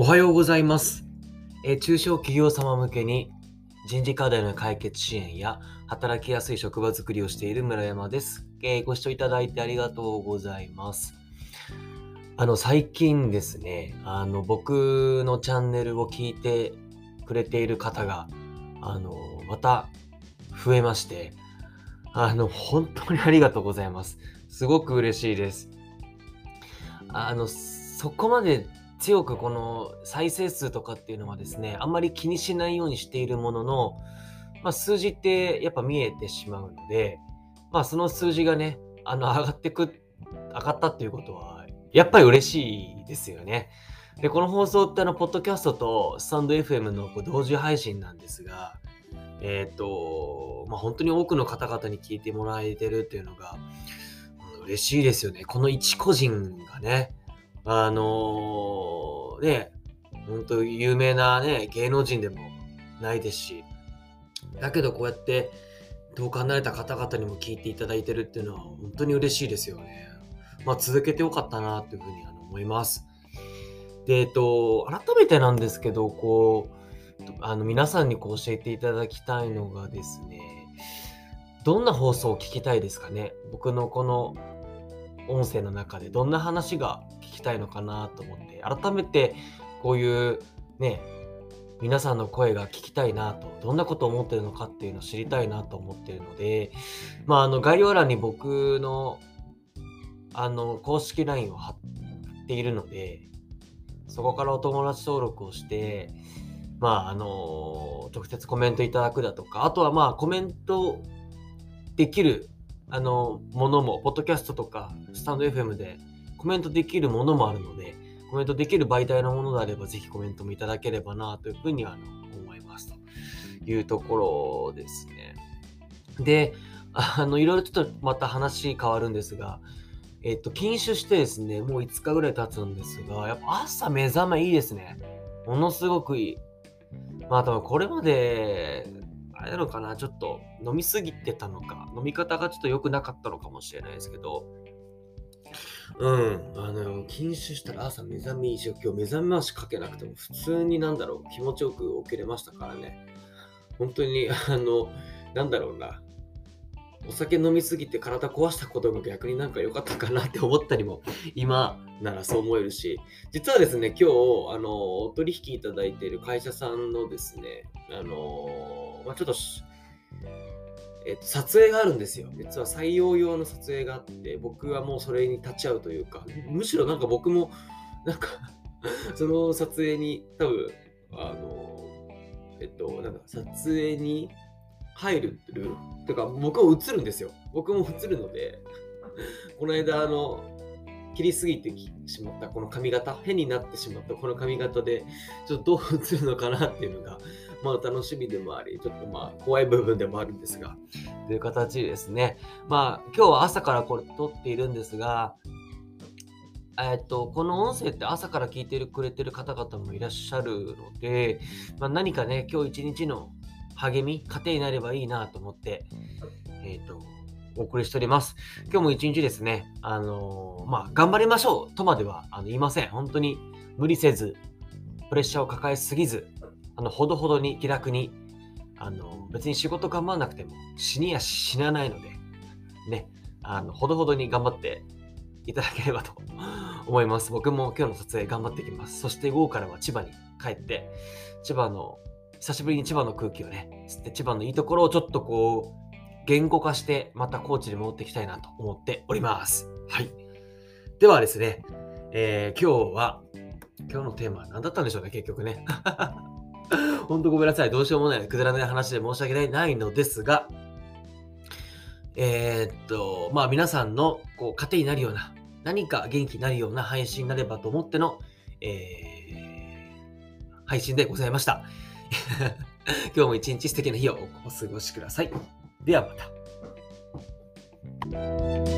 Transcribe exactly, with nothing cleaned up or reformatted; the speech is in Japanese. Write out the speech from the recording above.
おはようございます。え中小企業様向けに人事課題の解決支援や働きやすい職場づくりをしている村山です。えご視聴いただいてありがとうございます。あの最近ですね、あの僕のチャンネルを聞いてくれている方があのまた増えまして、あの本当にありがとうございます。すごく嬉しいです。あのそこまで強くこの再生数とかっていうのはですね、あんまり気にしないようにしているものの、まあ、数字ってやっぱ見えてしまうので、まあ、その数字がね、あの上がってく上がったっていうことはやっぱり嬉しいですよね。で、この放送ってあのポッドキャストとスタンド エフエム のこう同時配信なんですが、えっとまあ、本当に多くの方々に聞いてもらえてるっていうのが嬉しいですよね。この一個人がね、あのー、ね、本当有名なね、芸能人でもないですし、だけどこうやって遠く離れた方々にも聞いていただいてるっていうのは本当に嬉しいですよね。まあ続けてよかったなというふうに思います。で、えっと、改めてなんですけど、こう、あの皆さんにこう教えていただきたいのがですね、どんな放送を聞きたいですかね。僕のこの音声の中でどんな話が聞きたいのかなと思って、改めてこういうね、皆さんの声が聞きたいなと、どんなことを思ってるのかっていうのを知りたいなと思ってるので、まああの概要欄に僕のあの公式 ライン を貼っているので、そこからお友達登録をして、まああの直接コメントいただくだとか、あとはまあコメントできるあのものも、ポッドキャストとかスタンド エフエム でコメントできるものもあるので、コメントできる媒体のものであればぜひコメントもいただければなというふうには思いますというところですね。で、あのいろいろちょっとまた話変わるんですが、えっと禁酒してですね、もういつかぐらい経つんですが、やっぱ朝目覚めいいですね。ものすごくいい。まあ多分これまであれなのかな、ちょっと飲みすぎてたのか、飲み方がちょっと良くなかったのかもしれないですけど、うん、あの禁酒したら朝目覚めいいし、今日目覚めましかけなくても普通になんだろう、気持ちよく起きれましたからね。本当にあのなんだろうな、お酒飲みすぎて体壊したことが逆になんか良かったかなって思ったりも今ならそう思えるし、実はですね、今日あのお取引いただいている会社さんのですね、あのまあ、ちょっと、えっと、撮影があるんですよ。実は採用用の撮影があって、僕はもうそれに立ち会うというか、むしろなんか僕もなんかその撮影に多分あのえっとなんか撮影に入るというか、僕も映るんですよ。僕も映るのでこの間あの切りすぎてしまったこの髪型、変になってしまったこの髪型でちょっとどう映るのかなっていうのがまあ楽しみでもあり、ちょっとまあ怖い部分でもあるんですが、という形ですね。まあ今日は朝からこれ撮っているんですが、えっとこの音声って朝から聞いてくれてる方々もいらっしゃるので、まあ、何かね、今日一日の励み、糧になればいいなと思ってえっとお送りしております。今日も一日ですね、あのー、まあ頑張りましょうとまではあの言いません。本当に無理せず、プレッシャーを抱えすぎず、あのほどほどに気楽に、あの別に仕事頑張らなくても死にや死なないのでね、あのほどほどに頑張っていただければと思います。僕も今日の撮影頑張ってきます。そして午後からは千葉に帰って、千葉の久しぶりに千葉の空気をね吸って、千葉のいいところをちょっとこう言語化して、また高知に戻っていきたいなと思っております。はい、ではですね、えー、今日は今日のテーマは何だったんでしょうね、結局ね本当ごめんなさい、どうしようもないくだらない話で申し訳ないのですが、えー、っとまあ皆さんのこう糧になるような、何か元気になるような配信になればと思っての、えー、配信でございました今日も一日素敵な日をお過ごしください。ではまた。